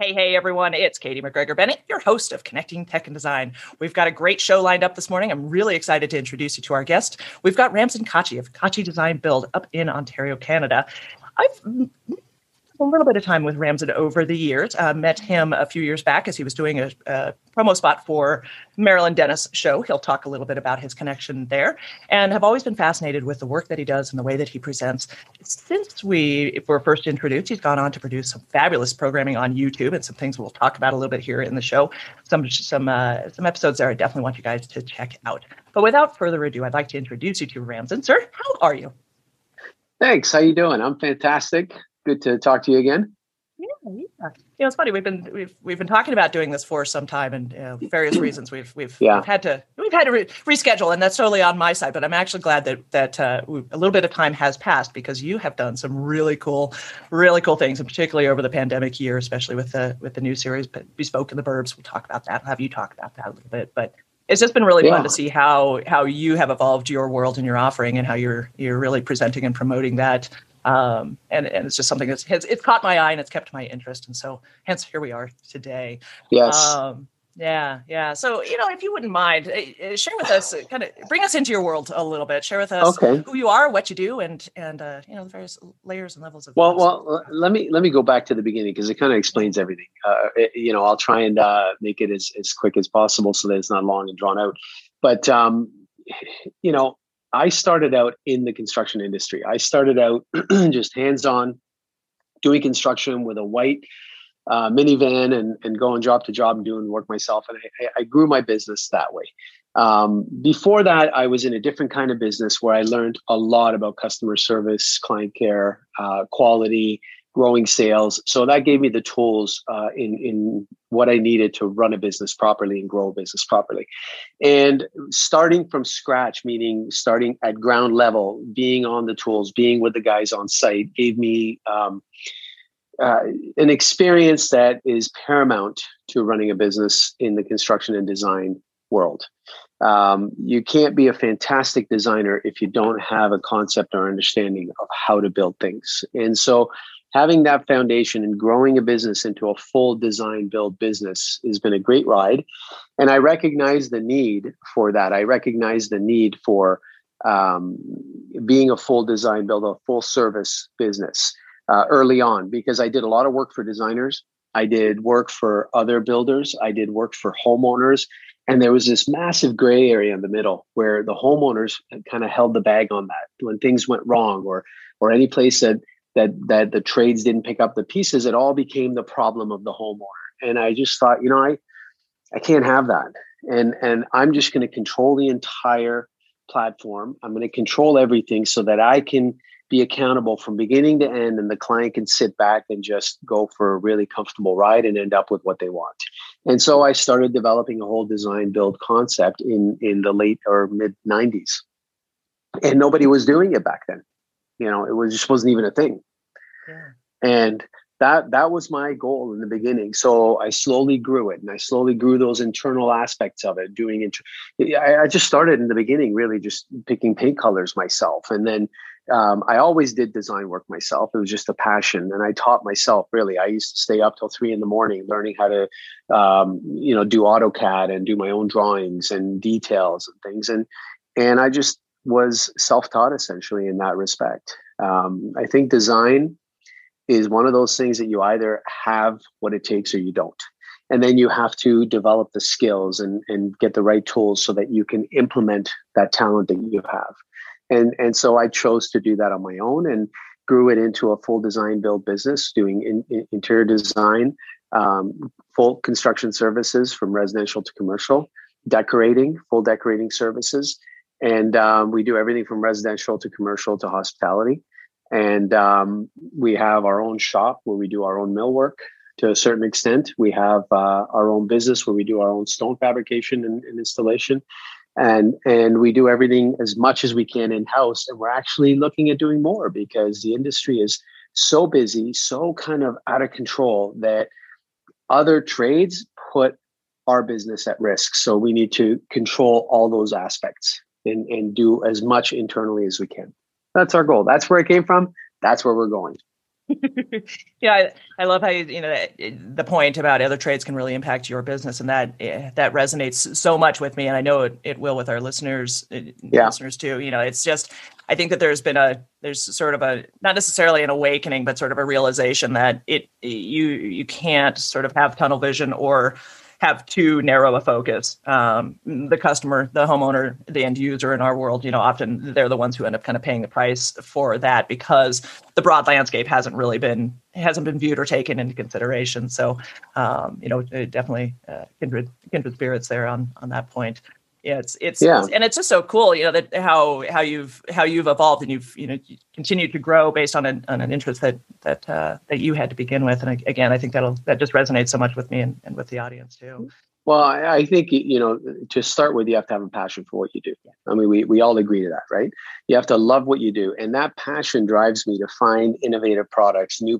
Hey, everyone, it's Katie McGregor Bennett, your host of Connecting Tech and Design. We've got a great show lined up this morning. I'm really excited to introduce you to our guest. We've got Ramsin Khachi of Khachi Design Build up in Ontario, Canada. I've spent a little bit of time with Ramsin over the years. Met him a few years back as he was doing a promo spot for Marilyn Dennis show. He'll talk a little bit about his connection there, and have always been fascinated with the work that he does and the way that he presents. Since we were first introduced, he's gone on to produce some fabulous programming on YouTube and some things we'll talk about a little bit here in the show. Some episodes there I definitely want you guys to check out. But without further ado, I'd like to introduce you to Ramsin. Sir, how are you? Thanks. How you doing? I'm fantastic. Good to talk to you again. Yeah. You know, it's funny. We've been talking about doing this for some time, and various reasons we've had to reschedule, and that's totally on my side. But I'm actually glad that a little bit of time has passed, because you have done some really cool things, and particularly over the pandemic year, especially with the new series Bespoke in the Burbs. We'll talk about that. I'll have you talk about that a little bit. But it's just been really fun to see how you have evolved your world and your offering, and how you're really presenting and promoting that. And it's just something it's caught my eye, and it's kept my interest. And so hence here we are today. Yes. Yeah. So, you know, if you wouldn't mind, share with us, kind of bring us into your world a little bit, share with us who you are, what you do, and you know, the various layers and levels of. Well, let me go back to the beginning, because it kind of explains everything. You know, I'll try and make it as quick as possible so that it's not long and drawn out. But, you know, I started out in the construction industry. I started out just hands-on doing construction with a white minivan and going job to job and doing work myself. And I grew my business that way. Before that, I was in a different kind of business where I learned a lot about customer service, client care, quality, growing sales. So that gave me the tools in what I needed to run a business properly and grow a business properly. And starting from scratch, meaning starting at ground level, being on the tools, being with the guys on site, gave me an experience that is paramount to running a business in the construction and design world. You can't be a fantastic designer if you don't have a concept or understanding of how to build things. And so having that foundation and growing a business into a full design build business has been a great ride. And I recognize the need for that. I recognize the need for being a full design build, a full service business early on, because I did a lot of work for designers. I did work for other builders. I did work for homeowners. And there was this massive gray area in the middle where the homeowners kind of held the bag on that when things went wrong, or any place that the trades didn't pick up the pieces. It all became the problem of the homeowner. And I just thought, you know, I can't have that. And I'm just going to control the entire platform. I'm going to control everything so that I can be accountable from beginning to end, and the client can sit back and just go for a really comfortable ride and end up with what they want. And so I started developing a whole design build concept in the late or mid 90s. And nobody was doing it back then. You know, it just wasn't even a thing. Yeah. And that was my goal in the beginning. So I slowly grew it, and I slowly grew those internal aspects of it. I just started in the beginning, really just picking paint colors myself. And then I always did design work myself. It was just a passion. And I taught myself, really. I used to stay up till 3 a.m. learning how to, you know, do AutoCAD and do my own drawings and details and things. And I just was self-taught, essentially, in that respect. I think design is one of those things that you either have what it takes or you don't. And then you have to develop the skills and get the right tools so that you can implement that talent that you have. And so I chose to do that on my own and grew it into a full design build business, doing interior design, full construction services from residential to commercial, decorating, full decorating services. And we do everything from residential to commercial to hospitality. And we have our own shop where we do our own millwork to a certain extent. We have our own business where we do our own stone fabrication and installation. And we do everything as much as we can in-house. And we're actually looking at doing more, because the industry is so busy, so kind of out of control, that other trades put our business at risk. So we need to control all those aspects and do as much internally as we can. That's our goal. That's where it came from. That's where we're going. Yeah, I love how the point about other trades can really impact your business, and that resonates so much with me, and I know it will with our listeners, listeners too. It's just, I think that there's been there's sort of a, not necessarily an awakening, but sort of a realization that you can't sort of have tunnel vision or have too narrow a focus. The customer, the homeowner, the end user in our world, often they're the ones who end up kind of paying the price for that, because the broad landscape hasn't been viewed or taken into consideration. So, definitely kindred spirits there on that point. Yeah, and it's just so cool, that how you've evolved and you've continued to grow based on an interest that you had to begin with. And again, I think that just resonates so much with me and with the audience too. Well, I think to start with, you have to have a passion for what you do. I mean, we all agree to that, right? You have to love what you do, and that passion drives me to find innovative products, new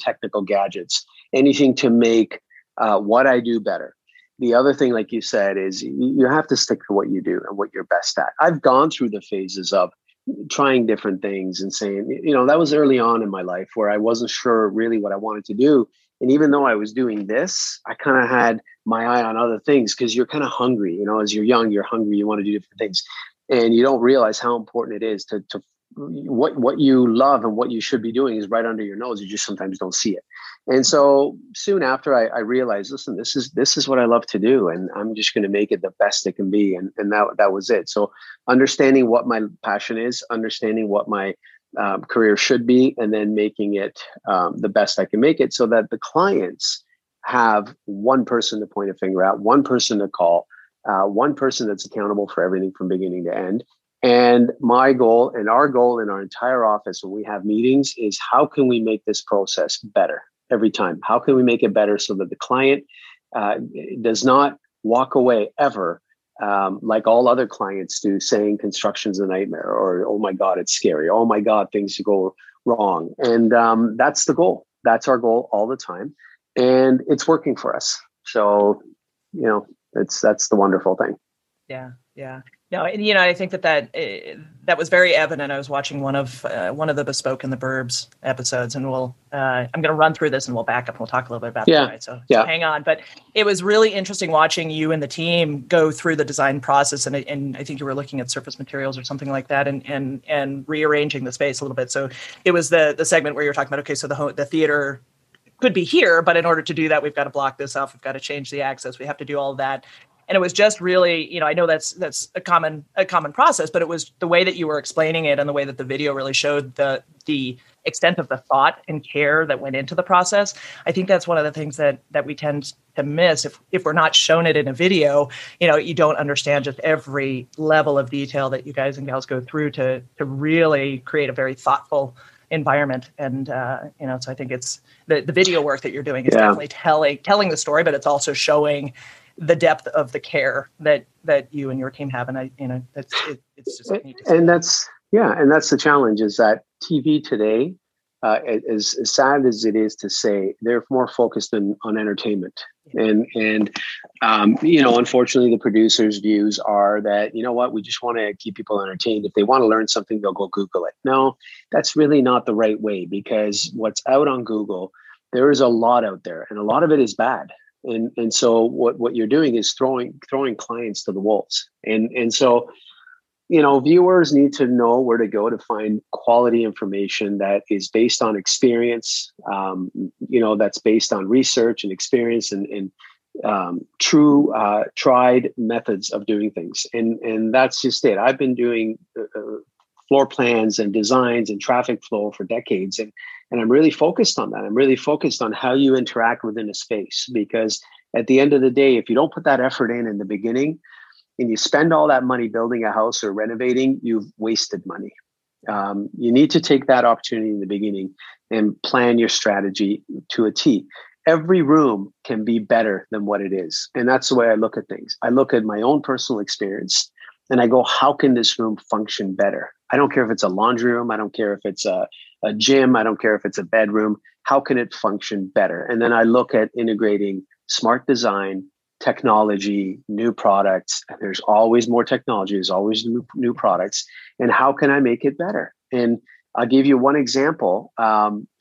technical gadgets, anything to make what I do better. The other thing, like you said, is you have to stick to what you do and what you're best at. I've gone through the phases of trying different things and saying, that was early on in my life where I wasn't sure really what I wanted to do. And even though I was doing this, I kind of had my eye on other things, because you're kind of hungry, as you're young, you're hungry, you want to do different things. And you don't realize how important it is to what you love and what you should be doing is right under your nose. You just sometimes don't see it. And so soon after I realized, listen, this is what I love to do, and I'm just going to make it the best it can be. And that was it. So understanding what my passion is, understanding what my career should be, and then making it the best I can make it, so that the clients have one person to point a finger at, one person to call, one person that's accountable for everything from beginning to end. And my goal and our goal in our entire office when we have meetings is, how can we make this process better every time? How can we make it better so that the client does not walk away ever like all other clients do, saying construction's a nightmare, or, oh my God, it's scary. Oh my God, things go wrong. And that's the goal. That's our goal all the time. And it's working for us. So, that's the wonderful thing. Yeah. Yeah. No, and I think that was very evident. I was watching one of the Bespoke in the Burbs episodes, and I'm going to run through this and we'll back up and we'll talk a little bit about that. Right? So hang on. But it was really interesting watching you and the team go through the design process, and I think you were looking at surface materials or something like that, and rearranging the space a little bit. So it was the segment where you were talking about, okay, so the theater could be here, but in order to do that, we've got to block this off, we've got to change the access, we have to do all of that. And it was just really, I know that's a common process, but it was the way that you were explaining it and the way that the video really showed the extent of the thought and care that went into the process. I think that's one of the things that we tend to miss if we're not shown it in a video. You don't understand just every level of detail that you guys and gals go through to really create a very thoughtful environment. And so I think it's the video work that you're doing is definitely telling the story, but it's also showing the depth of the care that you and your team have. And it's just neat to see. And that's the challenge, is that TV today, as sad as it is to say, they're more focused on entertainment. And unfortunately, the producers' views are that, we just want to keep people entertained. If they want to learn something, they'll go Google it. No, that's really not the right way, because what's out on Google, there is a lot out there, and a lot of it is bad. And so what you're doing is throwing clients to the wolves. And so, viewers need to know where to go to find quality information that is based on experience, that's based on research and experience and true tried methods of doing things. And that's just it. I've been doing floor plans and designs and traffic flow for decades. And I'm really focused on that. I'm really focused on how you interact within a space, because at the end of the day, if you don't put that effort in the beginning and you spend all that money building a house or renovating, you've wasted money. You need to take that opportunity in the beginning and plan your strategy to a T. Every room can be better than what it is. And that's the way I look at things. I look at my own personal experience and I go, how can this room function better? I don't care if it's a laundry room. I don't care if it's a gym. I don't care if it's a bedroom. How can it function better? And then I look at integrating smart design, technology, new products. There's always more technology. There's always new products. And how can I make it better? And I'll give you one example.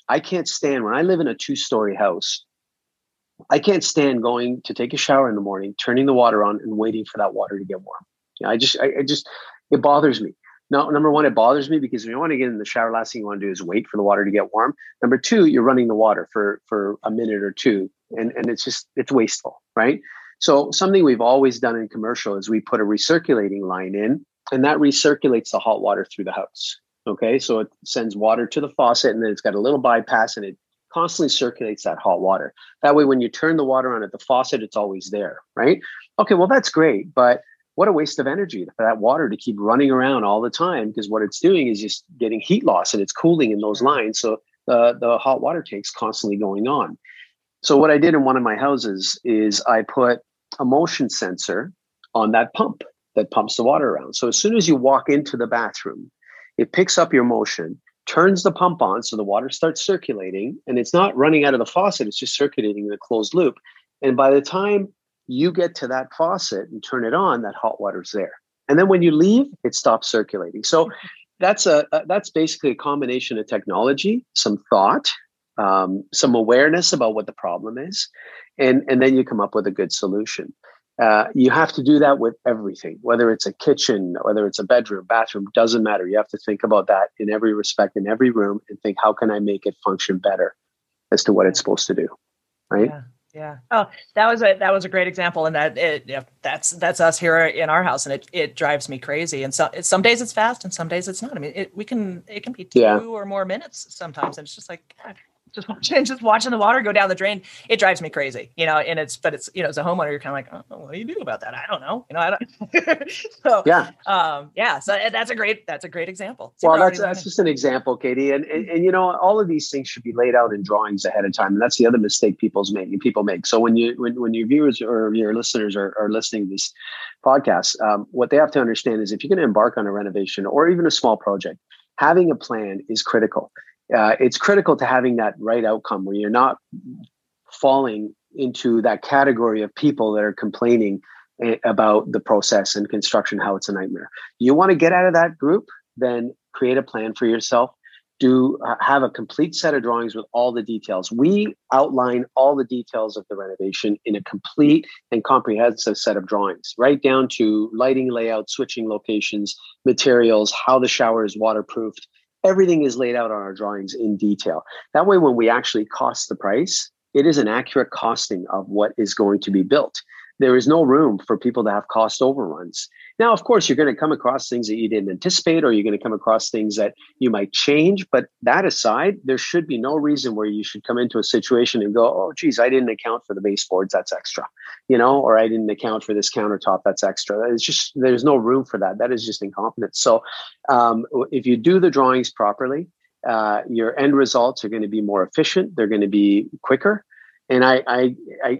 I can't stand when I live in a two-story house. I can't stand going to take a shower in the morning, turning the water on and waiting for that water to get warm. You know, I just, it bothers me. Now, number one, it bothers me because if you want to get in the shower, last thing you want to do is wait for the water to get warm. Number two, you're running the water for a minute or two, and it's just, it's wasteful, right? So something we've always done in commercial is we put a recirculating line in, and that recirculates the hot water through the house. Okay, so it sends water to the faucet, and then it's got a little bypass, and it constantly circulates that hot water. That way, when you turn the water on at the faucet, it's always there, right? Okay, well, that's great, but what a waste of energy for that water to keep running around all the time, because what it's doing is just getting heat loss, and it's cooling in those lines, so the hot water tank's constantly going on. So what I did in one of my houses is I put a motion sensor on that pump that pumps the water around. So as soon as you walk into the bathroom, it picks up your motion, turns the pump on, so the water starts circulating, and it's not running out of the faucet, it's just circulating in a closed loop. And by the time you get to that faucet and turn it on, that hot water's there. And then when you leave, it stops circulating. So that's basically a combination of technology, some thought, some awareness about what the problem is, and then you come up with a good solution. You have to do that with everything, whether it's a kitchen, whether it's a bedroom, bathroom, doesn't matter. You have to think about that in every respect, in every room, and think, how can I make it function better as to what it's supposed to do, right? Yeah. Yeah. Oh, that was a great example. And that's us here in our house, and it drives me crazy. And so some days it's fast and some days it's not. I mean, it can be two or more minutes sometimes. And it's just like, God, just watching the water go down the drain. It drives me crazy, you know, and it's, you know, as a homeowner, you're kind of like, oh, what do you do about that? I don't know. You know, so, yeah. So that's a great example. Well, that's just an example, Katie. And, you know, all of these things should be laid out in drawings ahead of time. And that's the other mistake people make. So when your viewers or your listeners are listening to this podcast, what they have to understand is if you're going to embark on a renovation or even a small project, having a plan is critical. It's critical to having that right outcome where you're not falling into that category of people that are complaining about the process and construction, how it's a nightmare. You want to get out of that group, then create a plan for yourself. Have a complete set of drawings with all the details. We outline all the details of the renovation in a complete and comprehensive set of drawings, right down to lighting layout, switching locations, materials, how the shower is waterproofed. Everything is laid out on our drawings in detail. That way, when we actually cost the price, it is an accurate costing of what is going to be built. There is no room for people to have cost overruns. Now, of course, you're going to come across things that you didn't anticipate, or you're going to come across things that you might change. But that aside, there should be no reason where you should come into a situation and go, oh, geez, I didn't account for the baseboards. That's extra, you know, or I didn't account for this countertop. That's extra. It's just, there's no room for that. That is just incompetence. So if you do the drawings properly, your end results are going to be more efficient. They're going to be quicker. And I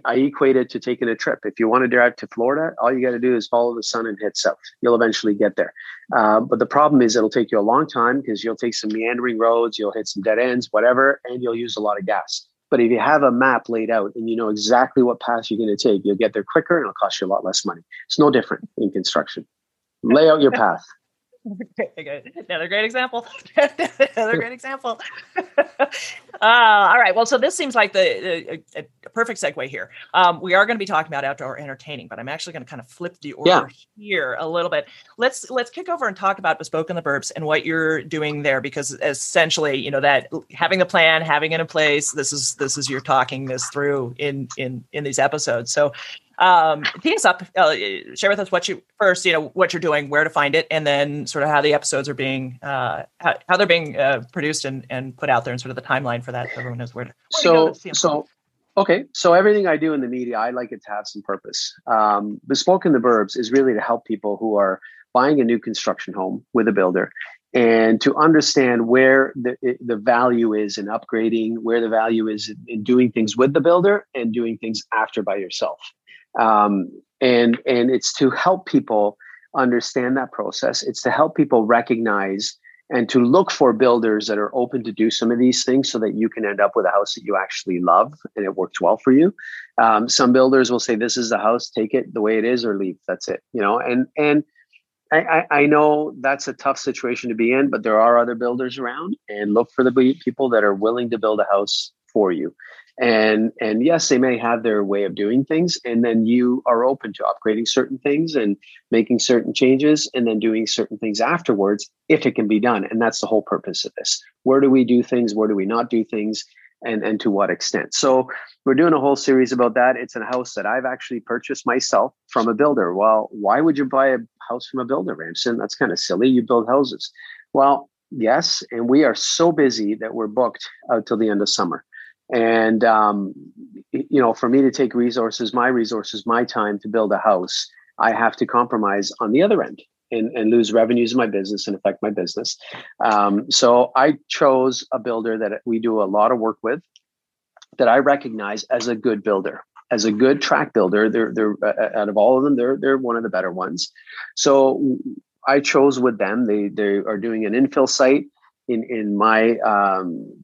equate it to taking a trip. If you want to drive to Florida, all you got to do is follow the sun and head south. You'll eventually get there. But the problem is it'll take you a long time because you'll take some meandering roads, you'll hit some dead ends, whatever, and you'll use a lot of gas. But if you have a map laid out and you know exactly what path you're going to take, you'll get there quicker and it'll cost you a lot less money. It's no different in construction. Lay out your path. Another great example. All right. Well, so this seems like a perfect segue here. We are going to be talking about outdoor entertaining, but I'm actually going to kind of flip the order here a little bit. Let's kick over and talk about Bespoke in the Burbs and what you're doing there, because essentially, you know, that having the plan, having it in place, this is you're talking this through in these episodes. So pick us up, share with us what you're doing, where to find it, and then sort of how the episodes are being, how they're being produced and put out there, and sort of the timeline for that. So everyone knows where to go to see them. Okay. So everything I do in the media, I like it to have some purpose. Bespoke in the Burbs is really to help people who are buying a new construction home with a builder, and to understand where the value is in upgrading, where the value is in doing things with the builder and doing things after by yourself. And it's to help people understand that process. It's to help people recognize and to look for builders that are open to do some of these things so that you can end up with a house that you actually love and it works well for you. Some builders will say, this is the house, take it the way it is or leave. That's it. You know, and I know that's a tough situation to be in, but there are other builders around, and look for the people that are willing to build a house for you. And yes, they may have their way of doing things, and then you are open to upgrading certain things and making certain changes and then doing certain things afterwards if it can be done. And that's the whole purpose of this. Where do we do things? Where do we not do things? And to what extent? So we're doing a whole series about that. It's a house that I've actually purchased myself from a builder. Well, why would you buy a house from a builder, Ramsin? That's kind of silly. You build houses. Well, yes. And we are so busy that we're booked out till the end of summer. And, you know, for me to take resources, my time to build a house, I have to compromise on the other end and lose revenues in my business and affect my business. So I chose a builder that we do a lot of work with that I recognize as a good builder, as a good track builder. They're out of all of them, they're one of the better ones. So I chose with them. They are doing an infill site in my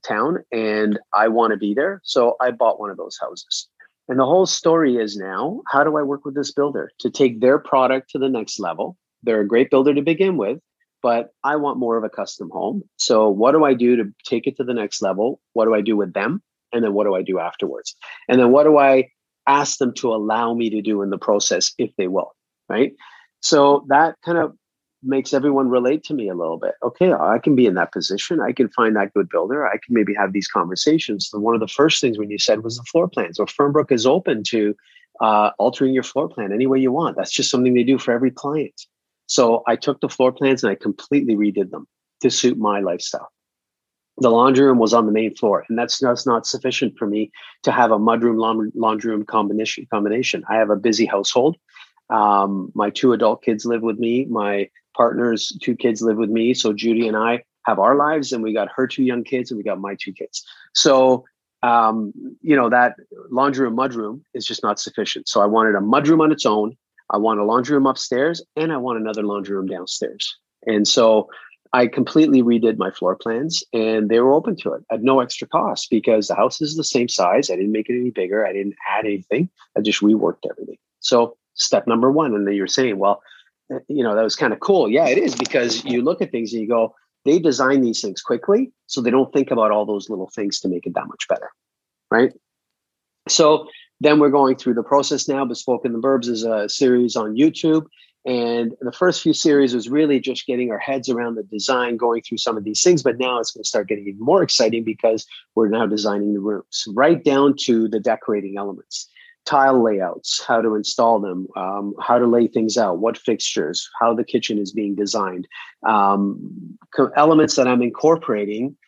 town, and I want to be there. So I bought one of those houses. And the whole story is now, how do I work with this builder to take their product to the next level? They're a great builder to begin with, but I want more of a custom home. So what do I do to take it to the next level? What do I do with them? And then what do I do afterwards? And then what do I ask them to allow me to do in the process if they will, right? So that kind of makes everyone relate to me a little bit. Okay, I can be in that position. I can find that good builder. I can maybe have these conversations. And one of the first things when you said was the floor plans. Or Fernbrook is open to altering your floor plan any way you want. That's just something they do for every client. So I took the floor plans and I completely redid them to suit my lifestyle. The laundry room was on the main floor, and that's not sufficient for me to have a mudroom, laundry room combination. I have a busy household. My two adult kids live with me. My partner's two kids live with me. So Judy and I have our lives, and we got her two young kids and we got my two kids. So, you know, that laundry room, mudroom is just not sufficient. So I wanted a mudroom on its own. I want a laundry room upstairs, and I want another laundry room downstairs. And so I completely redid my floor plans, and they were open to it at no extra cost because the house is the same size. I didn't make it any bigger. I didn't add anything. I just reworked everything. So step number one. And then you're saying, well, you know, that was kind of cool. Yeah, it is, because you look at things and you go, they design these things quickly, so they don't think about all those little things to make it that much better, right? So then we're going through the process now. Bespoke in the Burbs is a series on YouTube. And the first few series was really just getting our heads around the design, going through some of these things. But now it's going to start getting even more exciting because we're now designing the rooms right down to the decorating elements. Tile layouts, how to install them, how to lay things out, what fixtures, how the kitchen is being designed, elements that I'm incorporating,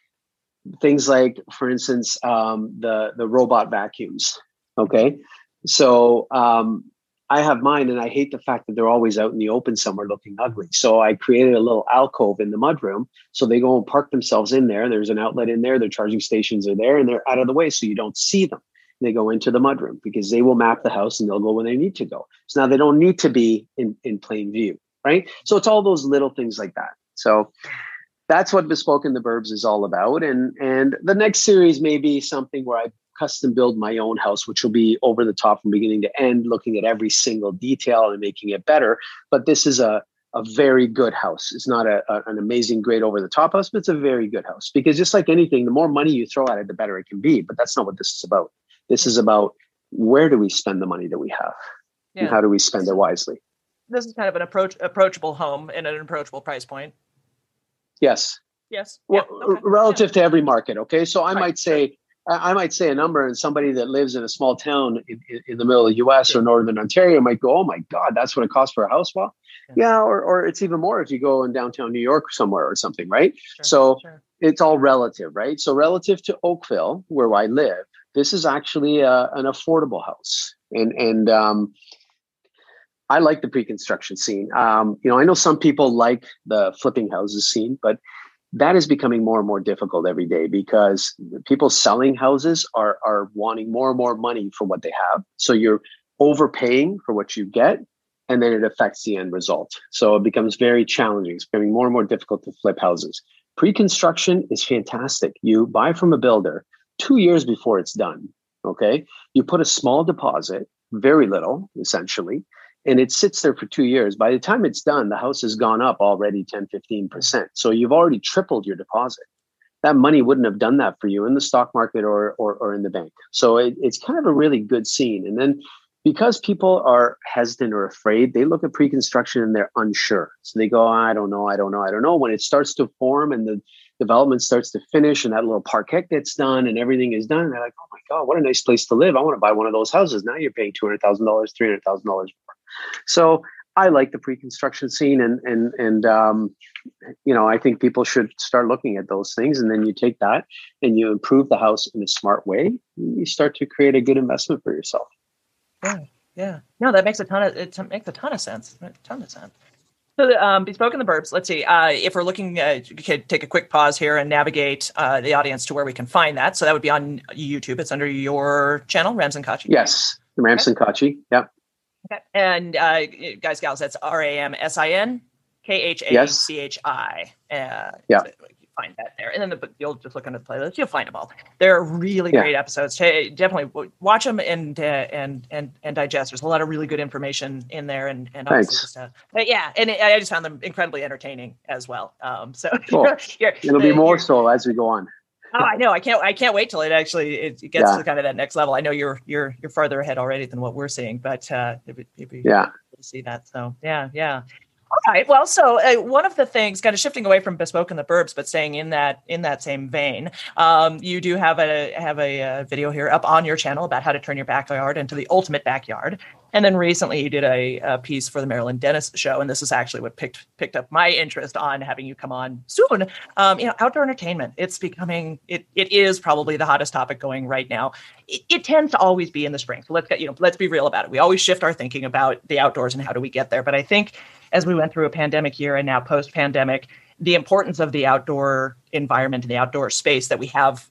things like, for instance, the robot vacuums. Okay, so I have mine, and I hate the fact that they're always out in the open somewhere looking ugly. So I created a little alcove in the mudroom, so they go and park themselves in there. There's an outlet in there. Their charging stations are there, and they're out of the way, so you don't see them. They go into the mudroom because they will map the house and they'll go when they need to go. So now they don't need to be in plain view, right? So it's all those little things like that. So that's what Bespoke in the Burbs is all about. And the next series may be something where I custom build my own house, which will be over the top from beginning to end, looking at every single detail and making it better. But this is a very good house. It's not an amazing, great over the top house, but it's a very good house, because just like anything, the more money you throw at it, the better it can be. But that's not what this is about. This is about, where do we spend the money that we have, and how do we spend it wisely? This is kind of an approachable home and an approachable price point. Yes. Well, yeah. Okay. Relative to every market. Okay. So I might say, I might say a number, and somebody that lives in a small town in the middle of the U.S. or Northern Ontario might go, oh my God, that's what it costs for a house. Well, yeah. Or it's even more if you go in downtown New York somewhere or something. Right. Sure. It's all relative, right? So relative to Oakville, where I live, this is actually an affordable house. And I like the pre-construction scene. You know, I know some people like the flipping houses scene, but that is becoming more and more difficult every day, because people selling houses are wanting more and more money for what they have. So you're overpaying for what you get, and then it affects the end result. So it becomes very challenging. It's becoming more and more difficult to flip houses. Pre-construction is fantastic. You buy from a builder 2 years before it's done, okay? You put a small deposit, very little, essentially, And it sits there for 2 years. By the time it's done, the house has gone up already 10, 15%. So you've already tripled your deposit. That money wouldn't have done that for you in the stock market or in the bank. So it's kind of a really good scene. And then because people are hesitant or afraid, they look at pre-construction and they're unsure. So they go, I don't know. When it starts to form and the development starts to finish and that little parquet gets done and everything is done, they're like, oh my God, what a nice place to live. I want to buy one of those houses. Now you're paying $200,000, $300,000 more. So I like the pre-construction scene, and you know, I think people should start looking at those things, and then you take that and you improve the house in a smart way. You start to create a good investment for yourself. Yeah, yeah, no, that makes a ton of sense. So, Bespoke in the Burbs. Let's see if we're looking. You could take a quick pause here and navigate the audience to where we can find that. So that would be on YouTube. It's under your channel, Ramsin Khachi. Yes, Ramsin Khachi. Yep. Okay. And guys, gals, that's RamsinKhachi. Yeah. So you find that there. And then you'll just look under the playlist. You'll find them all. They're really great episodes. Hey, definitely watch them and digest. There's a lot of really good information in there. And just, but yeah. And I just found them incredibly entertaining as well. So cool. It'll be more so as we go on. Oh, I know. I can't wait till it actually gets to kind of that next level. I know you're farther ahead already than what we're seeing, but we'll see that. So yeah. All right. Well, so one of the things, kind of shifting away from Bespoke in the Burbs, but staying in that same vein, you do have a video here up on your channel about how to turn your backyard into the ultimate backyard. And then recently you did a piece for the Marilyn Dennis show, and this is actually what picked up my interest on having you come on soon. You know, outdoor entertainment. It's becoming it is probably the hottest topic going right now. It tends to always be in the spring. So let's be real about it. We always shift our thinking about the outdoors and how do we get there. But I think as we went through a pandemic year and now post-pandemic, the importance of the outdoor environment and the outdoor space that we have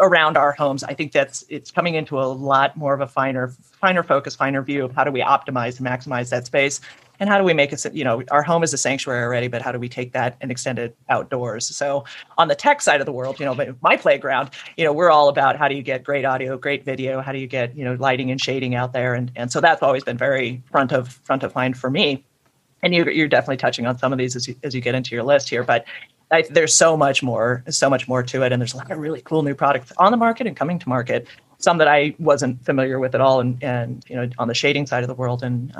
around our homes, I think it's coming into a lot more of a finer focus, finer view of how do we optimize and maximize that space, and how do we make it, you know, our home is a sanctuary already, but how do we take that and extend it outdoors? So on the tech side of the world, you know, my playground, you know, we're all about how do you get great audio, great video, how do you get, you know, lighting and shading out there, and so that's always been very front of mind for me. And you're definitely touching on some of these as you get into your list here, but there's so much more to it. And there's a lot of really cool new products on the market and coming to market, some that I wasn't familiar with at all. And you know, on the shading side of the world and,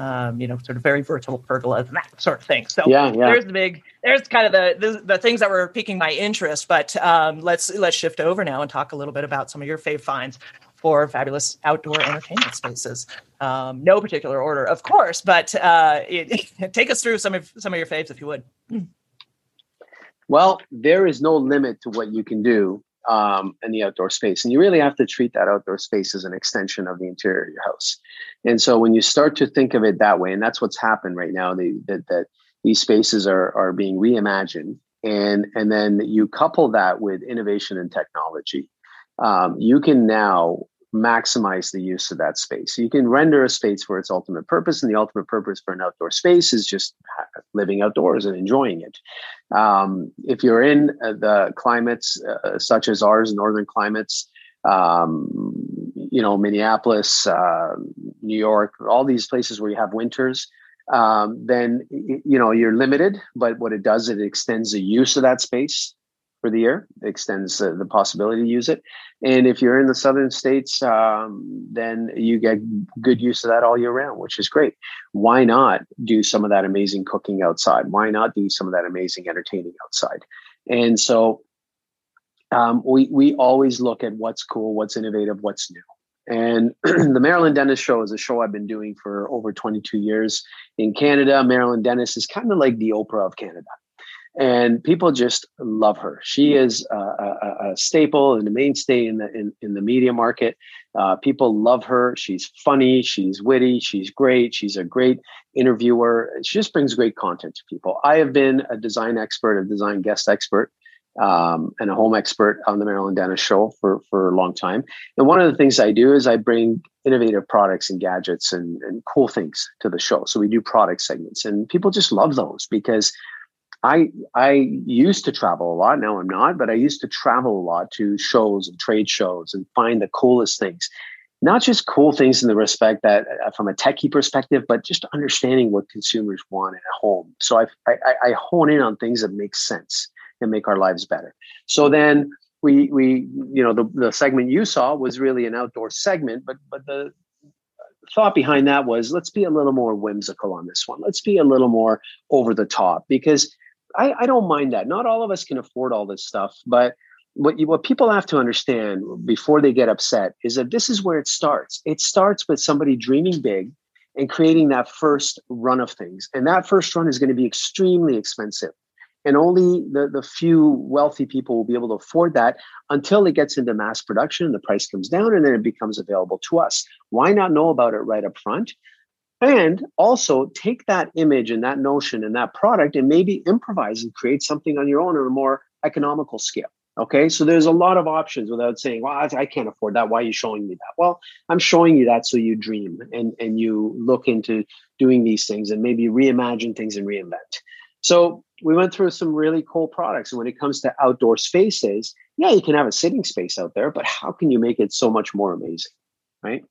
you know, sort of very versatile pergolas and that sort of thing. So there's kind of the things that were piquing my interest, but let's shift over now and talk a little bit about some of your fave finds for fabulous outdoor entertainment spaces. No particular order, of course, but take us through some of your faves if you would. Well, there is no limit to what you can do in the outdoor space. And you really have to treat that outdoor space as an extension of the interior of your house. And so when you start to think of it that way, and that's what's happened right now, that these spaces are being reimagined. And then you couple that with innovation and technology. You can now maximize the use of that space. You can render a space for its ultimate purpose, and the ultimate purpose for an outdoor space is just living outdoors and enjoying it. If you're in the climates such as ours, northern climates, you know, Minneapolis, New York, all these places where you have winters, then, you know, you're limited. But what it does, it extends the use of that space for the year, extends the possibility to use it. And if you're in the southern states, then you get good use of that all year round, which is great. Why not do some of that amazing cooking outside? Why not do some of that amazing entertaining outside? And so we always look at what's cool, what's innovative, what's new. And the Marilyn Dennis show is a show I've been doing for over 22 years in Canada. Marilyn Dennis is kind of like the Oprah of Canada. And people just love her. She is a staple and a mainstay in the media market. People love her. She's funny. She's witty. She's great. She's a great interviewer. She just brings great content to people. I have been a design expert, a design guest expert, and a home expert on the Marilyn Dennis show for a long time. And one of the things I do is I bring innovative products and gadgets and cool things to the show. So we do product segments, and people just love those because I used to travel a lot. Now I'm not, but I used to travel a lot to shows and trade shows and find the coolest things. not just cool things in the respect that from a techie perspective, but just understanding what consumers want in a home. So I hone in on things that make sense and make our lives better. So then we you know, the segment you saw was really an outdoor segment, but the thought behind that was, let's be a little more whimsical on this one. Let's be a little more over the top, because I don't mind that. Not all of us can afford all this stuff, but what people have to understand before they get upset is that this is where it starts. It starts with somebody dreaming big and creating that first run of things. And that first run is going to be extremely expensive. And only the few wealthy people will be able to afford that until it gets into mass production and the price comes down and then it becomes available to us. Why not know about it right up front? And also take that image and that notion and that product and maybe improvise and create something on your own on a more economical scale. Okay, so there's a lot of options without saying, well, I can't afford that. Why are you showing me that? Well, I'm showing you that so you dream and you look into doing these things and maybe reimagine things and reinvent. So we went through some really cool products. And when it comes to outdoor spaces, yeah, you can have a sitting space out there, but how can you make it so much more amazing, right?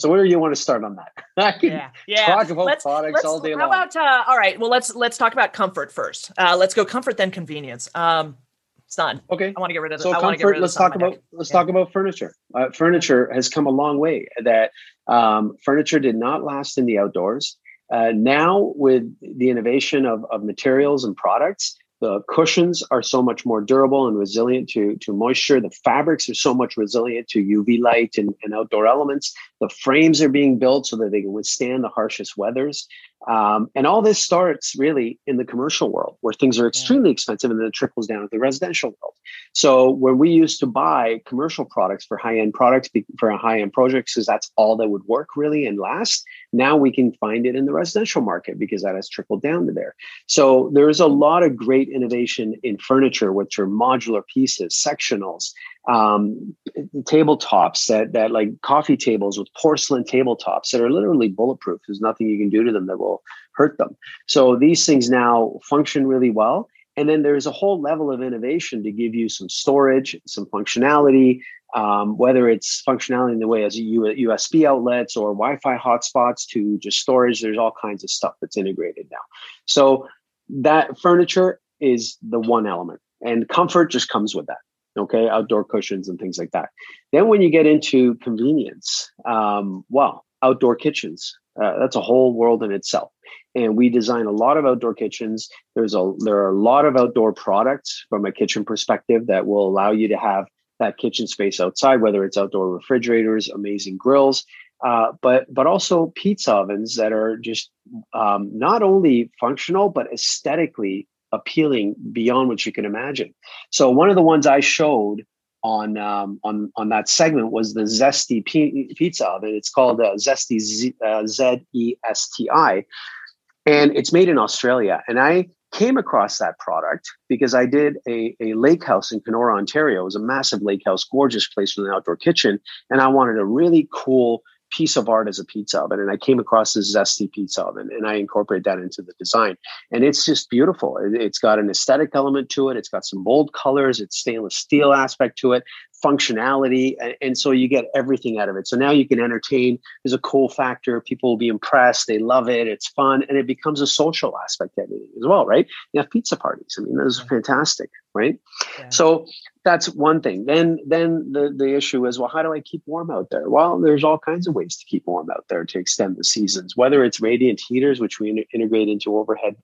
So where do you want to start on that? I can talk about products all day long. How about, all right, well, let's talk about comfort first. Let's go comfort, then convenience. It's done. Okay. I want to get rid of this. So comfort, let's talk about furniture. Furniture has come a long way. That furniture did not last in the outdoors. Now with the innovation of materials and products, the cushions are so much more durable and resilient to moisture. The fabrics are so much resilient to UV light and outdoor elements. The frames are being built so that they can withstand the harshest weathers. And all this starts really in the commercial world where things are extremely expensive and then it trickles down to the residential world. So when we used to buy commercial products for high-end projects, because that's all that would work really and last, now we can find it in the residential market because that has trickled down to there. So there is a lot of great innovation in furniture, which are modular pieces, sectionals, tabletops that like coffee tables with porcelain tabletops that are literally bulletproof. There's nothing you can do to them that will hurt them. So these things now function really well. And then there's a whole level of innovation to give you some storage, some functionality, whether it's functionality in the way as USB outlets or Wi-Fi hotspots to just storage. There's all kinds of stuff that's integrated now. So that furniture is the one element, and comfort just comes with that. Okay, outdoor cushions and things like that. Then when you get into convenience, outdoor kitchens, that's a whole world in itself. And we design a lot of outdoor kitchens. There are a lot of outdoor products from a kitchen perspective that will allow you to have that kitchen space outside, whether it's outdoor refrigerators, amazing grills, but also pizza ovens that are just not only functional, but aesthetically appealing beyond what you can imagine. So one of the ones I showed on that segment was the Zesti pizza oven. It's called Zesti, Zesti, and it's made in Australia. And I came across that product because I did a lake house in Kenora, Ontario. It was a massive lake house, gorgeous place with an outdoor kitchen, and I wanted a really cool piece of art as a pizza oven. And I came across this Zesti pizza oven and I incorporated that into the design. And it's just beautiful. It's got an aesthetic element to it. It's got some bold colors. It's stainless steel aspect to it, functionality. And so you get everything out of it. So now you can entertain. There's a cool factor. People will be impressed. They love it. It's fun. And it becomes a social aspect of it as well, right? You have pizza parties. I mean, those are fantastic, right? Yeah. So that's one thing. Then the issue is, well, how do I keep warm out there? Well, there's all kinds of ways to keep warm out there to extend the seasons, whether it's radiant heaters, which we integrate into overhead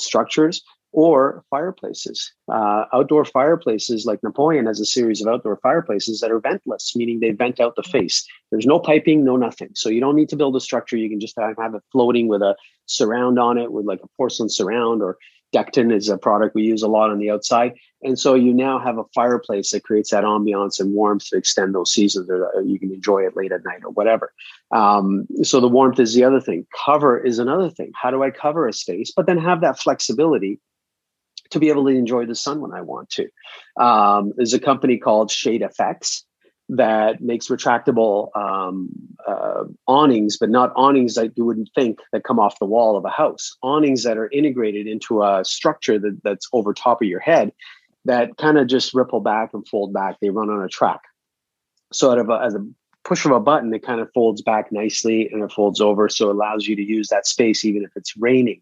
structures, or fireplaces. Outdoor fireplaces, like Napoleon has a series of outdoor fireplaces that are ventless, meaning they vent out the face. There's no piping, no nothing. So you don't need to build a structure. You can just have it floating with a surround on it, with like a porcelain surround, or Dekton is a product we use a lot on the outside. And so you now have a fireplace that creates that ambiance and warmth to extend those seasons, or you can enjoy it late at night or whatever. So the warmth is the other thing. Cover is another thing. How do I cover a space, but then have that flexibility to be able to enjoy the sun when I want to? There's a company called Shade FX that makes retractable awnings, but not awnings that you wouldn't think that come off the wall of a house. Awnings that are integrated into a structure that's over top of your head that kind of just ripple back and fold back. They run on a track. So out of as a push of a button, it kind of folds back nicely and it folds over. So it allows you to use that space, even if it's raining.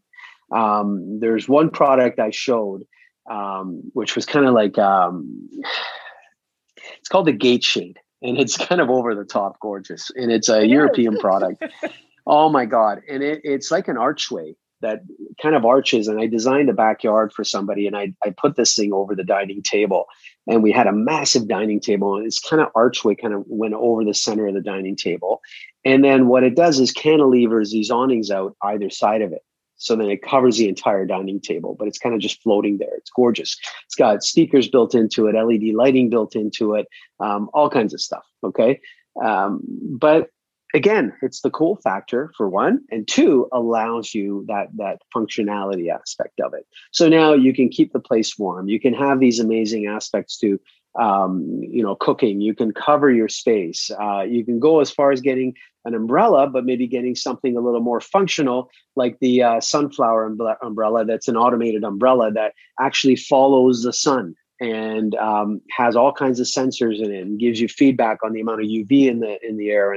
There's one product I showed, which was kind of like, it's called the Gate Shade, and it's kind of over the top gorgeous. And it's a European product. Oh my God. And it's like an archway that kind of arches. And I designed a backyard for somebody, and I put this thing over the dining table, and we had a massive dining table, and it's kind of archway kind of went over the center of the dining table. And then what it does is cantilevers these awnings out either side of it. So then it covers the entire dining table, but it's kind of just floating there. It's gorgeous. It's got speakers built into it, LED lighting built into it, all kinds of stuff. Okay. But again, it's the cool factor for one, and two, allows you that functionality aspect of it. So now you can keep the place warm. You can have these amazing aspects to, cooking. You can cover your space. You can go as far as getting an umbrella, but maybe getting something a little more functional, like the Sunflower umbrella. That's an automated umbrella that actually follows the sun and has all kinds of sensors in it, and gives you feedback on the amount of UV in the air,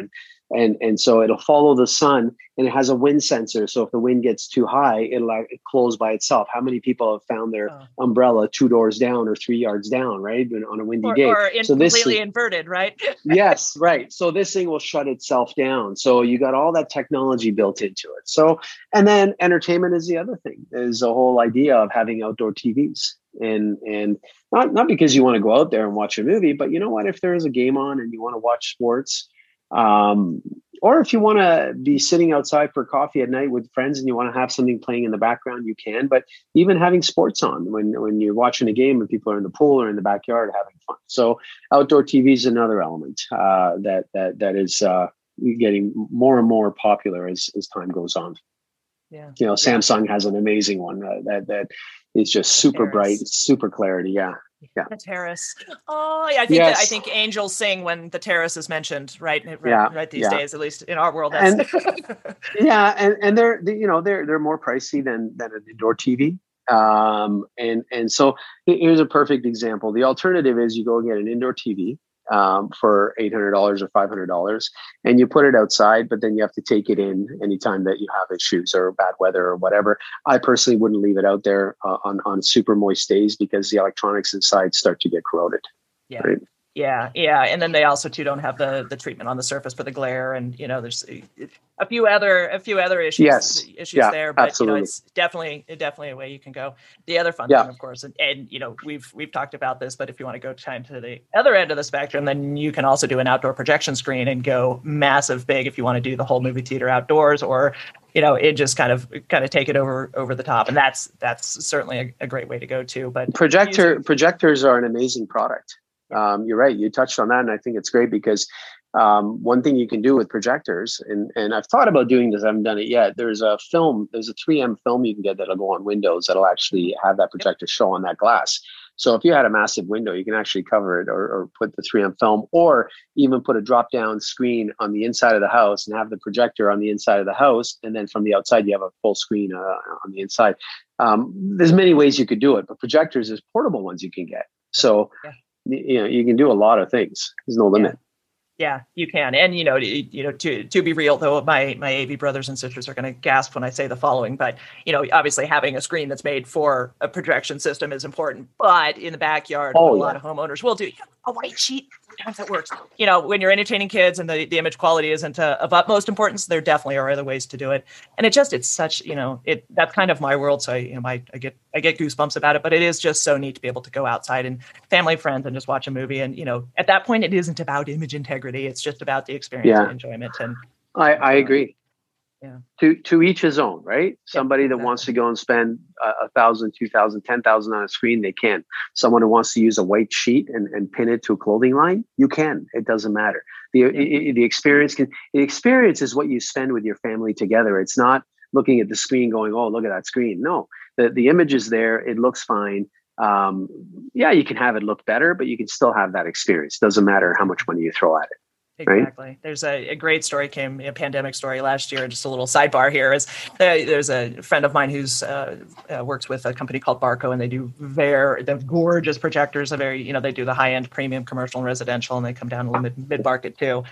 and so it'll follow the sun, and it has a wind sensor. So if the wind gets too high, it'll close by itself. How many people have found their umbrella 2 doors down or 3 yards down, right? On a windy day. Or so completely inverted, right? Yes, right. So this thing will shut itself down. So you got all that technology built into it. So, and then entertainment is the other thing, is the whole idea of having outdoor TVs. And not because you want to go out there and watch a movie, but you know what, if there is a game on and you want to watch sports, or if you want to be sitting outside for coffee at night with friends and you want to have something playing in the background, you can. But even having sports on when you're watching a game and people are in the pool or in the backyard having fun. So outdoor TV is another element that is getting more and more popular as time goes on. Yeah, Samsung has an amazing one that is just super bright, super clarity. Yeah. Yeah. The terrace. Oh, yeah. I think angels sing when the terrace is mentioned, right? Right, these days, at least in our world. And they're more pricey than an indoor TV. And so here's a perfect example. The alternative is you go and get an indoor TV for $800 or $500, and you put it outside, but then you have to take it in anytime that you have issues or bad weather or whatever. I personally wouldn't leave it out there on super moist days, because the electronics inside start to get corroded. Yeah. Right? Yeah. And then they also too don't have the treatment on the surface for the glare, and there's a few other issues. Yes. There, but absolutely. It's definitely a way you can go. The other fun thing, of course, and we've talked about this, but if you want to go time to the other end of the spectrum, then you can also do an outdoor projection screen and go massive big if you want to do the whole movie theater outdoors, or it just kind of take it over the top, and that's certainly a great way to go too. But projectors are an amazing product. You're right. You touched on that, and I think it's great because one thing you can do with projectors, and I've thought about doing this, I haven't done it yet. There's a 3M film you can get that'll go on windows that'll actually have that projector show on that glass. So if you had a massive window, you can actually cover it or put the 3M film, or even put a drop-down screen on the inside of the house and have the projector on the inside of the house. And then from the outside, you have a full screen on the inside. There's many ways you could do it, but projectors, there's portable ones you can get. So you can do a lot of things. There's no limit. Yeah, you can. And, to be real, though, my AV brothers and sisters are going to gasp when I say the following. But, obviously having a screen that's made for a projection system is important. But in the backyard, a lot of homeowners will do a white sheet. Sometimes that works. When you're entertaining kids and the image quality isn't of utmost importance, there definitely are other ways to do it. And it's such, that's kind of my world. So I get goosebumps about it, but it is just so neat to be able to go outside and family, friends, and just watch a movie. And, at that point, it isn't about image integrity. It's just about the experience and enjoyment. And I agree. Yeah. To each his own, right? Somebody that wants to go and spend $1,000, $2,000, $10,000 on a screen, they can. Someone who wants to use a white sheet and pin it to a clothing line, you can. It doesn't matter. The experience is what you spend with your family together. It's not looking at the screen going, oh, look at that screen. No, the image is there. It looks fine. You can have it look better, but you can still have that experience. It doesn't matter how much money you throw at it. Exactly. Right. There's a great story a pandemic story last year. Just a little sidebar here is there's a friend of mine who's works with a company called Barco, and they do they're gorgeous projectors. They do the high end premium commercial and residential, and they come down a little mid market too.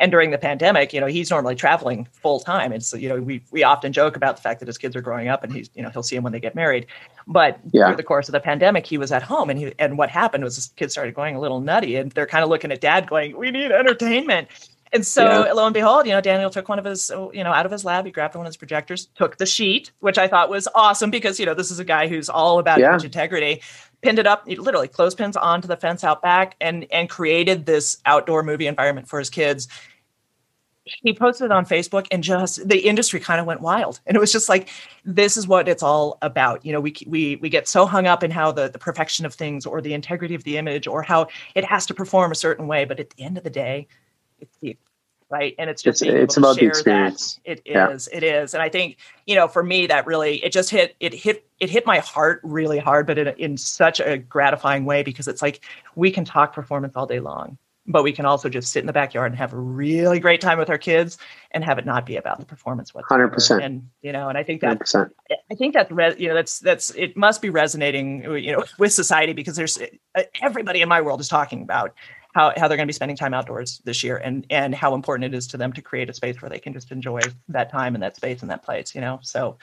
And during the pandemic, you know, he's normally traveling full time. And so, you know, we often joke about the fact that his kids are growing up and he's, you know, he'll see them when they get married. But through the course of the pandemic, he was at home, and what happened was his kids started going a little nutty, and they're kind of looking at dad going, we need entertainment. And so lo and behold, you know, Daniel took one of his, you know, out of his lab, he grabbed one of his projectors, took the sheet, which I thought was awesome because, you know, this is a guy who's all about image integrity, pinned it up, literally clothespins onto the fence out back, and created this outdoor movie environment for his kids. He posted it on Facebook, and just the industry kind of went wild. And it was just like, this is what it's all about. You know, we get so hung up in how the perfection of things, or the integrity of the image, or how it has to perform a certain way. But at the end of the day, it's you, right? And it's just it's about the experience. It is. And I think, you know, for me, that really, it just hit my heart really hard, but in such a gratifying way, because it's like, we can talk performance all day long, but we can also just sit in the backyard and have a really great time with our kids and have it not be about the performance whatsoever. 100%. And, you know, and I think that, 100%. I think that, you know, that's, it must be resonating, you know, with society, because there's everybody in my world is talking about how they're going to be spending time outdoors this year, and how important it is to them to create a space where they can just enjoy that time and that space and that place, you know? So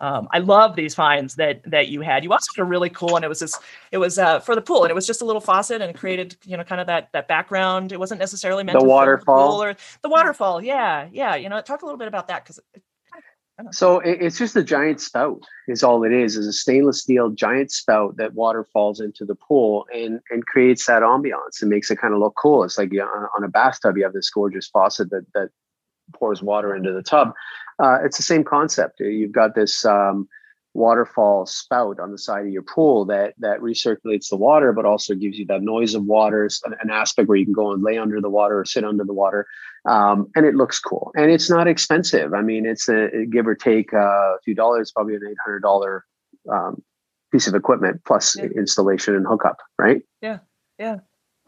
I love these finds that you had. You also had a really cool one. It was for the pool, and it was just a little faucet, and created, you know, kind of that background. It wasn't necessarily meant to be the waterfall. Yeah. You know, talk a little bit about that. Cause it's just a giant spout is all it is a stainless steel giant spout that water falls into the pool and creates that ambiance and makes it kind of look cool. It's like, you know, on a bathtub, you have this gorgeous faucet that pours water into the tub. It's the same concept. You've got this waterfall spout on the side of your pool that recirculates the water, but also gives you that noise of water, an aspect where you can go and lay under the water or sit under the water. And it looks cool, and it's not expensive. I mean, it's a give or take a few dollars, probably an $800 piece of equipment plus installation and hookup, right? Yeah.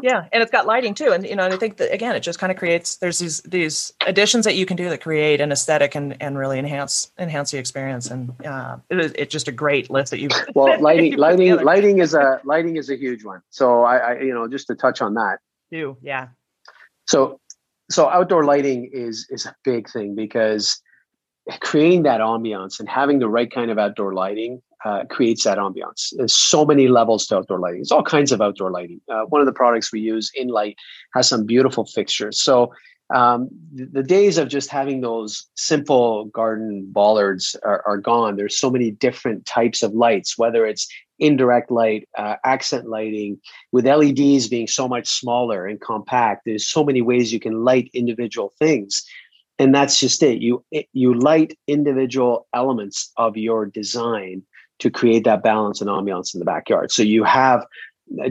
And it's got lighting too. And, you know, and I think that, again, it just kind of creates, there's these additions that you can do that create an aesthetic and really enhance the experience. And it's just a great list that you've. Well, lighting is a huge one. So I you know, just to touch on that. Yeah. So outdoor lighting is a big thing, because creating that ambiance and having the right kind of outdoor lighting creates that ambiance. There's so many levels to outdoor lighting. There's all kinds of outdoor lighting. One of the products we use, InLite, has some beautiful fixtures. So the days of just having those simple garden bollards are gone. There's so many different types of lights, whether it's indirect light, accent lighting, with LEDs being so much smaller and compact. There's so many ways you can light individual things. And that's just it. You light individual elements of your design to create that balance and ambiance in the backyard. So you have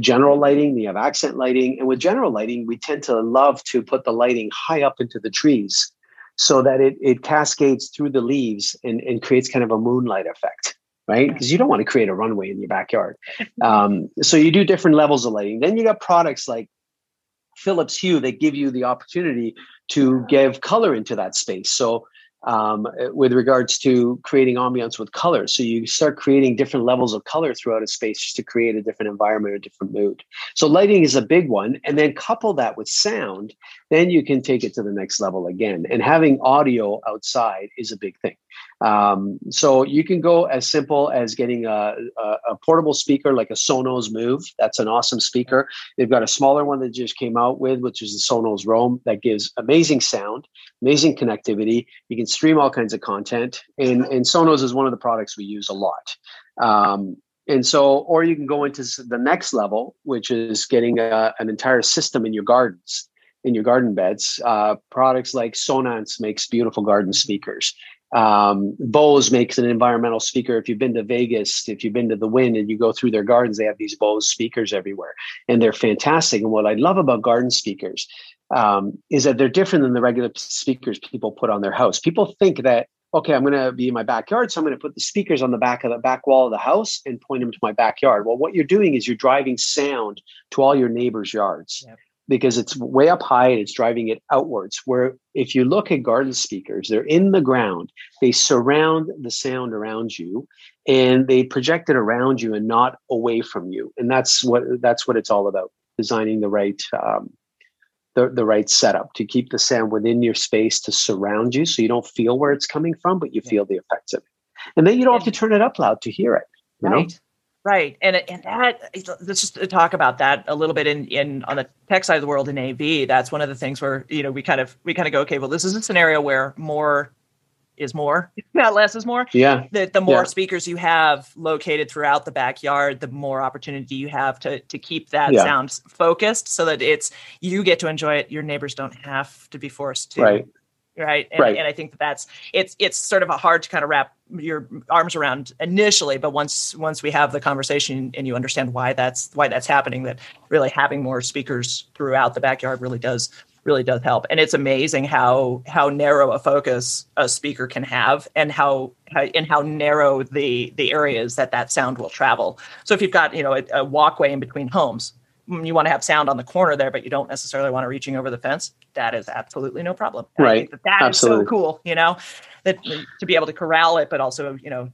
general lighting, you have accent lighting. And with general lighting, we tend to love to put the lighting high up into the trees so that it cascades through the leaves and creates kind of a moonlight effect, right? Because you don't want to create a runway in your backyard. So you do different levels of lighting. Then you got products like Philips Hue that give you the opportunity to give color into that space. So with regards to creating ambiance with color, so you start creating different levels of color throughout a space just to create a different environment or different mood. So lighting is a big one, and then couple that with sound, then you can take it to the next level again. And having audio outside is a big thing. So you can go as simple as getting a portable speaker like a Sonos Move. That's an awesome speaker. They've got a smaller one that just came out with, which is the Sonos Roam, that gives amazing sound, amazing connectivity. You can stream all kinds of content, and Sonos is one of the products we use a lot. And so, or you can go into the next level, which is getting an entire system in your gardens, in your garden beds. Products like Sonance makes beautiful garden speakers. Bose makes an environmental speaker. If you've been to Vegas, if you've been to the Wynn and you go through their gardens, they have these Bose speakers everywhere, and they're fantastic. And what I love about garden speakers is that they're different than the regular speakers people put on their house. People think that, okay, I'm going to be in my backyard, so I'm going to put the speakers on the back of the back wall of the house and point them to my backyard. Well, what you're doing is you're driving sound to all your neighbors' yards. Yep. Because it's way up high and it's driving it outwards, where if you look at garden speakers, they're in the ground, they surround the sound around you, and they project it around you and not away from you. And that's what it's all about, designing the right the right setup to keep the sound within your space to surround you, so you don't feel where it's coming from, but you feel the effects of it. And then you don't have to turn it up loud to hear it. You know? Right. And that, let's just talk about that a little bit in on the tech side of the world in AV. That's one of the things where, you know, we kind of go, okay, well, this is a scenario where more is more, not less is more. Yeah. The more speakers you have located throughout the backyard, the more opportunity you have to keep that sound focused, so that you get to enjoy it. Your neighbors don't have to be forced to. Right. Right. And I think it's sort of a hard to kind of wrap your arms around initially, but once we have the conversation and you understand why that's happening, that really having more speakers throughout the backyard really does help. And it's amazing how narrow a focus a speaker can have, and how narrow the areas that sound will travel. So if you've got, you know, a walkway in between homes, you want to have sound on the corner there, but you don't necessarily want it reaching over the fence. That is absolutely no problem. Right. I think that absolutely is so cool, you know, that to be able to corral it, but also, you know,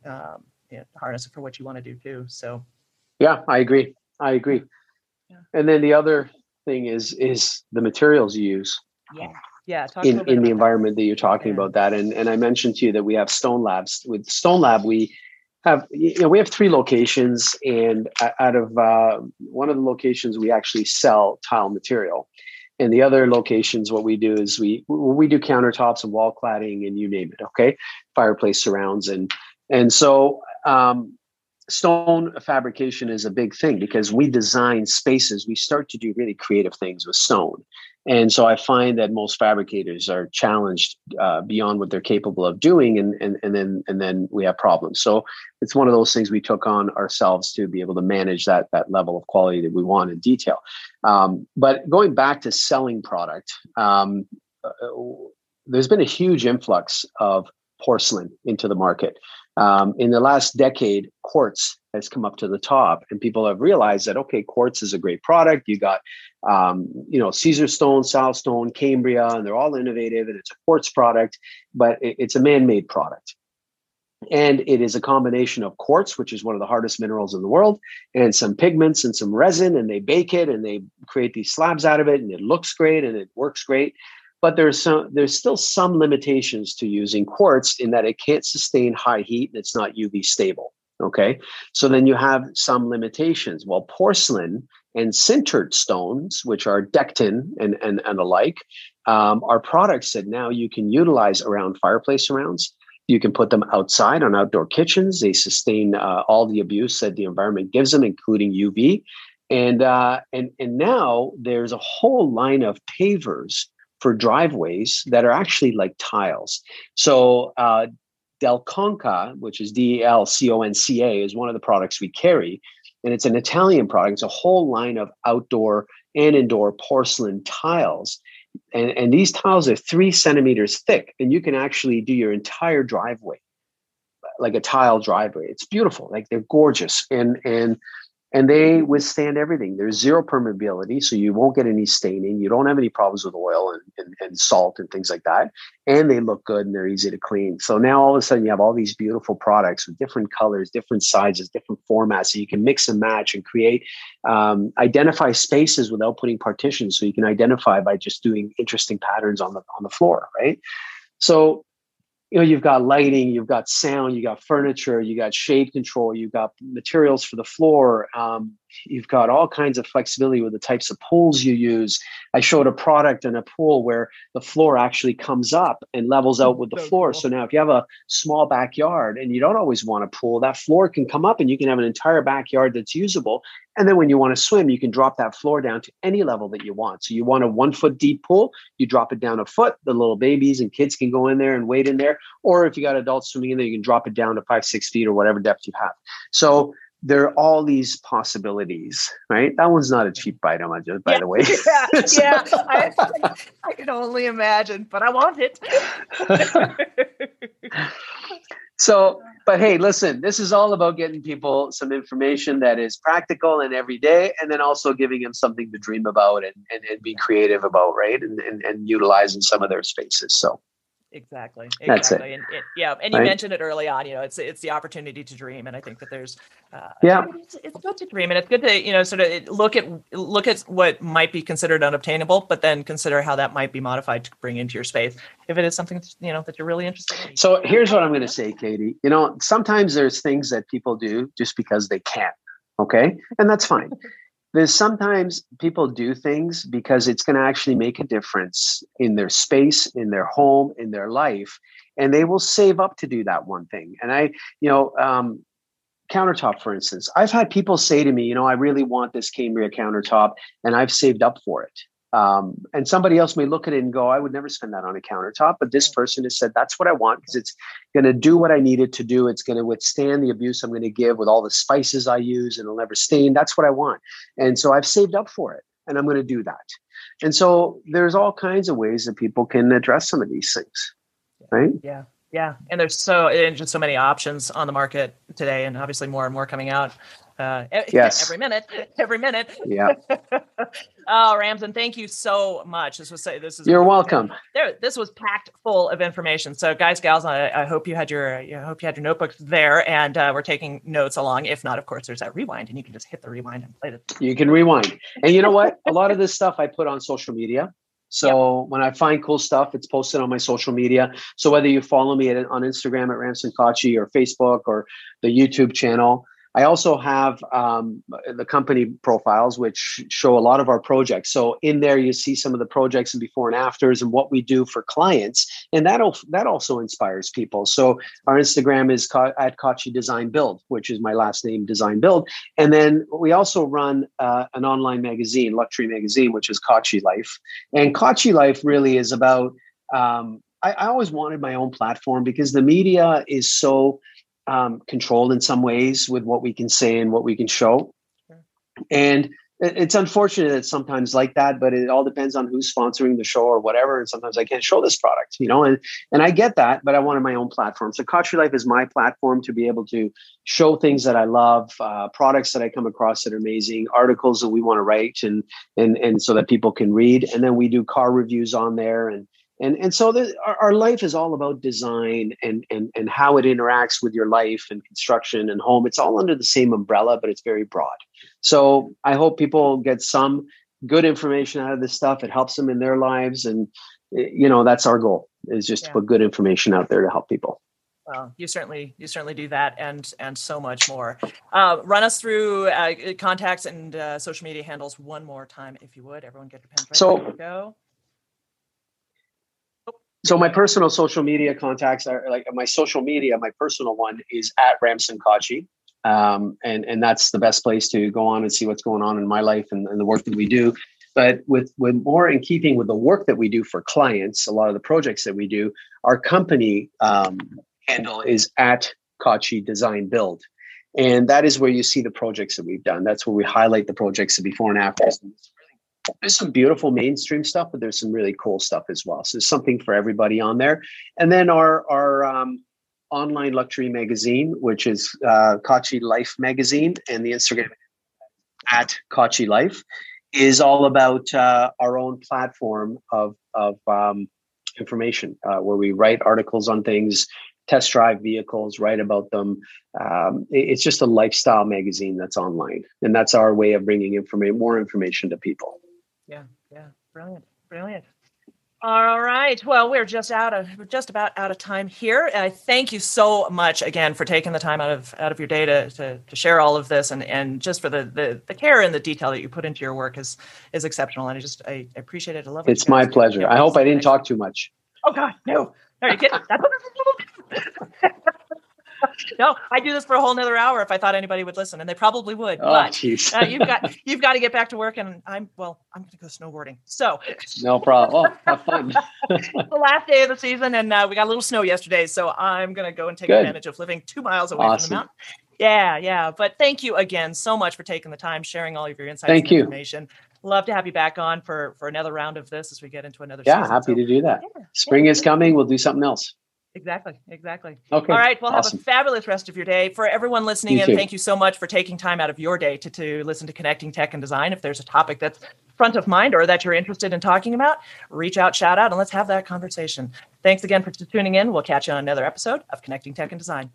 harness it for what you want to do too. So. Yeah, I agree. Yeah. And then the other thing is the materials you use. Yeah. Yeah. Talk in the environment that you're talking about that. And I mentioned to you that we have Stone Labs. With Stone Lab, we have three locations, and out of one of the locations, we actually sell tile material. And the other locations, what we do is we do countertops and wall cladding and you name it. Okay. Fireplace surrounds. And so stone fabrication is a big thing, because we design spaces. We start to do really creative things with stone. And so I find that most fabricators are challenged beyond what they're capable of doing, and then we have problems. So it's one of those things we took on ourselves to be able to manage that level of quality that we want in detail. But going back to selling product, there's been a huge influx of porcelain into the market. In the last decade, quartz has come up to the top, and people have realized that, okay, quartz is a great product. You got, Caesarstone, Silestone, Cambria, and they're all innovative, and it's a quartz product, but it's a man-made product. And it is a combination of quartz, which is one of the hardest minerals in the world, and some pigments and some resin, and they bake it and they create these slabs out of it, and it looks great and it works great. But there's still some limitations to using quartz, in that it can't sustain high heat and it's not UV stable. Okay. So then you have some limitations. Well, porcelain and sintered stones, which are Dekton and alike, are products that now you can utilize around fireplace surrounds. You can put them outside on outdoor kitchens. They sustain all the abuse that the environment gives them, including UV. And now there's a whole line of pavers for driveways that are actually like tiles. So Del Conca, which is DelConca, is one of the products we carry. And it's an Italian product. It's a whole line of outdoor and indoor porcelain tiles. And these tiles are 3 centimeters thick, and you can actually do your entire driveway, like a tile driveway. It's beautiful. Like, they're gorgeous. And they withstand everything. There's zero permeability, so you won't get any staining. You don't have any problems with oil and salt and things like that. And they look good, and they're easy to clean. So now all of a sudden you have all these beautiful products with different colors, different sizes, different formats. So you can mix and match and create, identify spaces without putting partitions. So you can identify by just doing interesting patterns on the floor, right? So, you know, you've got lighting, you've got sound, you got furniture, you got shade control, you've got materials for the floor. You've got all kinds of flexibility with the types of pools you use. I showed a product in a pool where the floor actually comes up and levels out with the floor. So now if you have a small backyard and you don't always want a pool, that floor can come up and you can have an entire backyard that's usable. And then when you want to swim, you can drop that floor down to any level that you want. So you want a 1 foot deep pool, you drop it down a foot, the little babies and kids can go in there and wade in there. Or if you got adults swimming in there, you can drop it down to 5-6 feet or whatever depth you have. So there are all these possibilities, right? That one's not a cheap item, by the way. Yeah, yeah. I can only imagine, but I want it. So, but hey, listen, this is all about getting people some information that is practical and everyday, and then also giving them something to dream about and be creative about, right? And utilizing some of their spaces. So. Exactly. That's it. And you mentioned it early on. You know, it's the opportunity to dream, and I think that there's it's good to dream, and it's good to sort of look at what might be considered unobtainable, but then consider how that might be modified to bring into your space if it is something that you're really interested in. So here's what I'm going to say, Katie. Sometimes there's things that people do just because they can, okay, and that's fine. There's sometimes people do things because it's going to actually make a difference in their space, in their home, in their life, and they will save up to do that one thing. And I, countertop, for instance, I've had people say to me, I really want this Cambria countertop, and I've saved up for it. And somebody else may look at it and go, I would never spend that on a countertop. But this person has said, that's what I want because it's going to do what I need it to do. It's going to withstand the abuse I'm going to give with all the spices I use, and it'll never stain. That's what I want. And so I've saved up for it, and I'm going to do that. And so there's all kinds of ways that people can address some of these things, right? Yeah. Yeah. And there's just so many options on the market today, and obviously more and more coming out. Yes. Every minute. Yeah. Oh, Ramsin, thank you so much. You're welcome. This was packed full of information. So guys, gals, I hope you had your notebook there, and we're taking notes along. If not, of course, there's that rewind, and you can just hit the rewind and play it. You can rewind. And you know what? A lot of this stuff I put on social media. So When I find cool stuff, it's posted on my social media. So whether you follow me on Instagram at Ramsin Khachi, or Facebook, or the YouTube channel, I also have the company profiles, which show a lot of our projects. So in there, you see some of the projects and before and afters and what we do for clients. And that also inspires people. So our Instagram is at Khachi Design Build, which is my last name, Design Build. And then we also run an online magazine, luxury magazine, which is Khachi Life. And Khachi Life really is about, I always wanted my own platform because the media is so controlled in some ways with what we can say and what we can show. Sure. And it's unfortunate that it's sometimes like that, but it all depends on who's sponsoring the show or whatever. And sometimes I can't show this product, and I get that, but I wanted my own platform. So Khachi Life is my platform to be able to show things that I love, products that I come across that are amazing, articles that we want to write and so that people can read. And then we do car reviews on there, and so our life is all about design and how it interacts with your life and construction and home. It's all under the same umbrella, but it's very broad. So I hope people get some good information out of this stuff. It helps them in their lives. And, that's our goal, is just to put good information out there to help people. Well, you certainly do that and so much more. Run us through contacts and social media handles one more time, if you would. Everyone get your pen ready to go. So my personal social media contacts are my personal one is at Ramsin Khachi. And that's the best place to go on and see what's going on in my life and the work that we do. But with more in keeping with the work that we do for clients, a lot of the projects that we do, our company handle is at Khachi Design Build. And that is where you see the projects that we've done. That's where we highlight the projects before and after. There's some beautiful mainstream stuff, but there's some really cool stuff as well. So there's something for everybody on there. And then our online luxury magazine, which is Khachi Life magazine, and the Instagram at Khachi Life is all about our own platform of information, where we write articles on things, test drive vehicles, write about them. It's just a lifestyle magazine that's online, and that's our way of bringing more information to people. Yeah. Brilliant. All right. Well, we're just about out of time here. Thank you so much again for taking the time out of your day to share all of this, and just for the care and the detail that you put into your work is exceptional. And I appreciate it. I love it. It's my pleasure. I hope I didn't talk too much. Oh God, no. Are you kidding? No, I do this for a whole nother hour if I thought anybody would listen, and they probably would. Oh, jeez. You've got to get back to work, and I'm going to go snowboarding. So no problem. Oh, have fun. It's the last day of the season, and we got a little snow yesterday, so I'm going to go and take advantage of living 2 miles away from the mountain. Yeah. But thank you again so much for taking the time, sharing all of your insights and information. Love to have you back on for another round of this as we get into another season. Happy to do that. Yeah, Spring is coming. We'll do something else. Exactly. Okay. All right. Well, have a fabulous rest of your day. For everyone listening in, thank you so much for taking time out of your day to listen to Connecting Tech and Design. If there's a topic that's front of mind or that you're interested in talking about, reach out, shout out, and let's have that conversation. Thanks again for tuning in. We'll catch you on another episode of Connecting Tech and Design.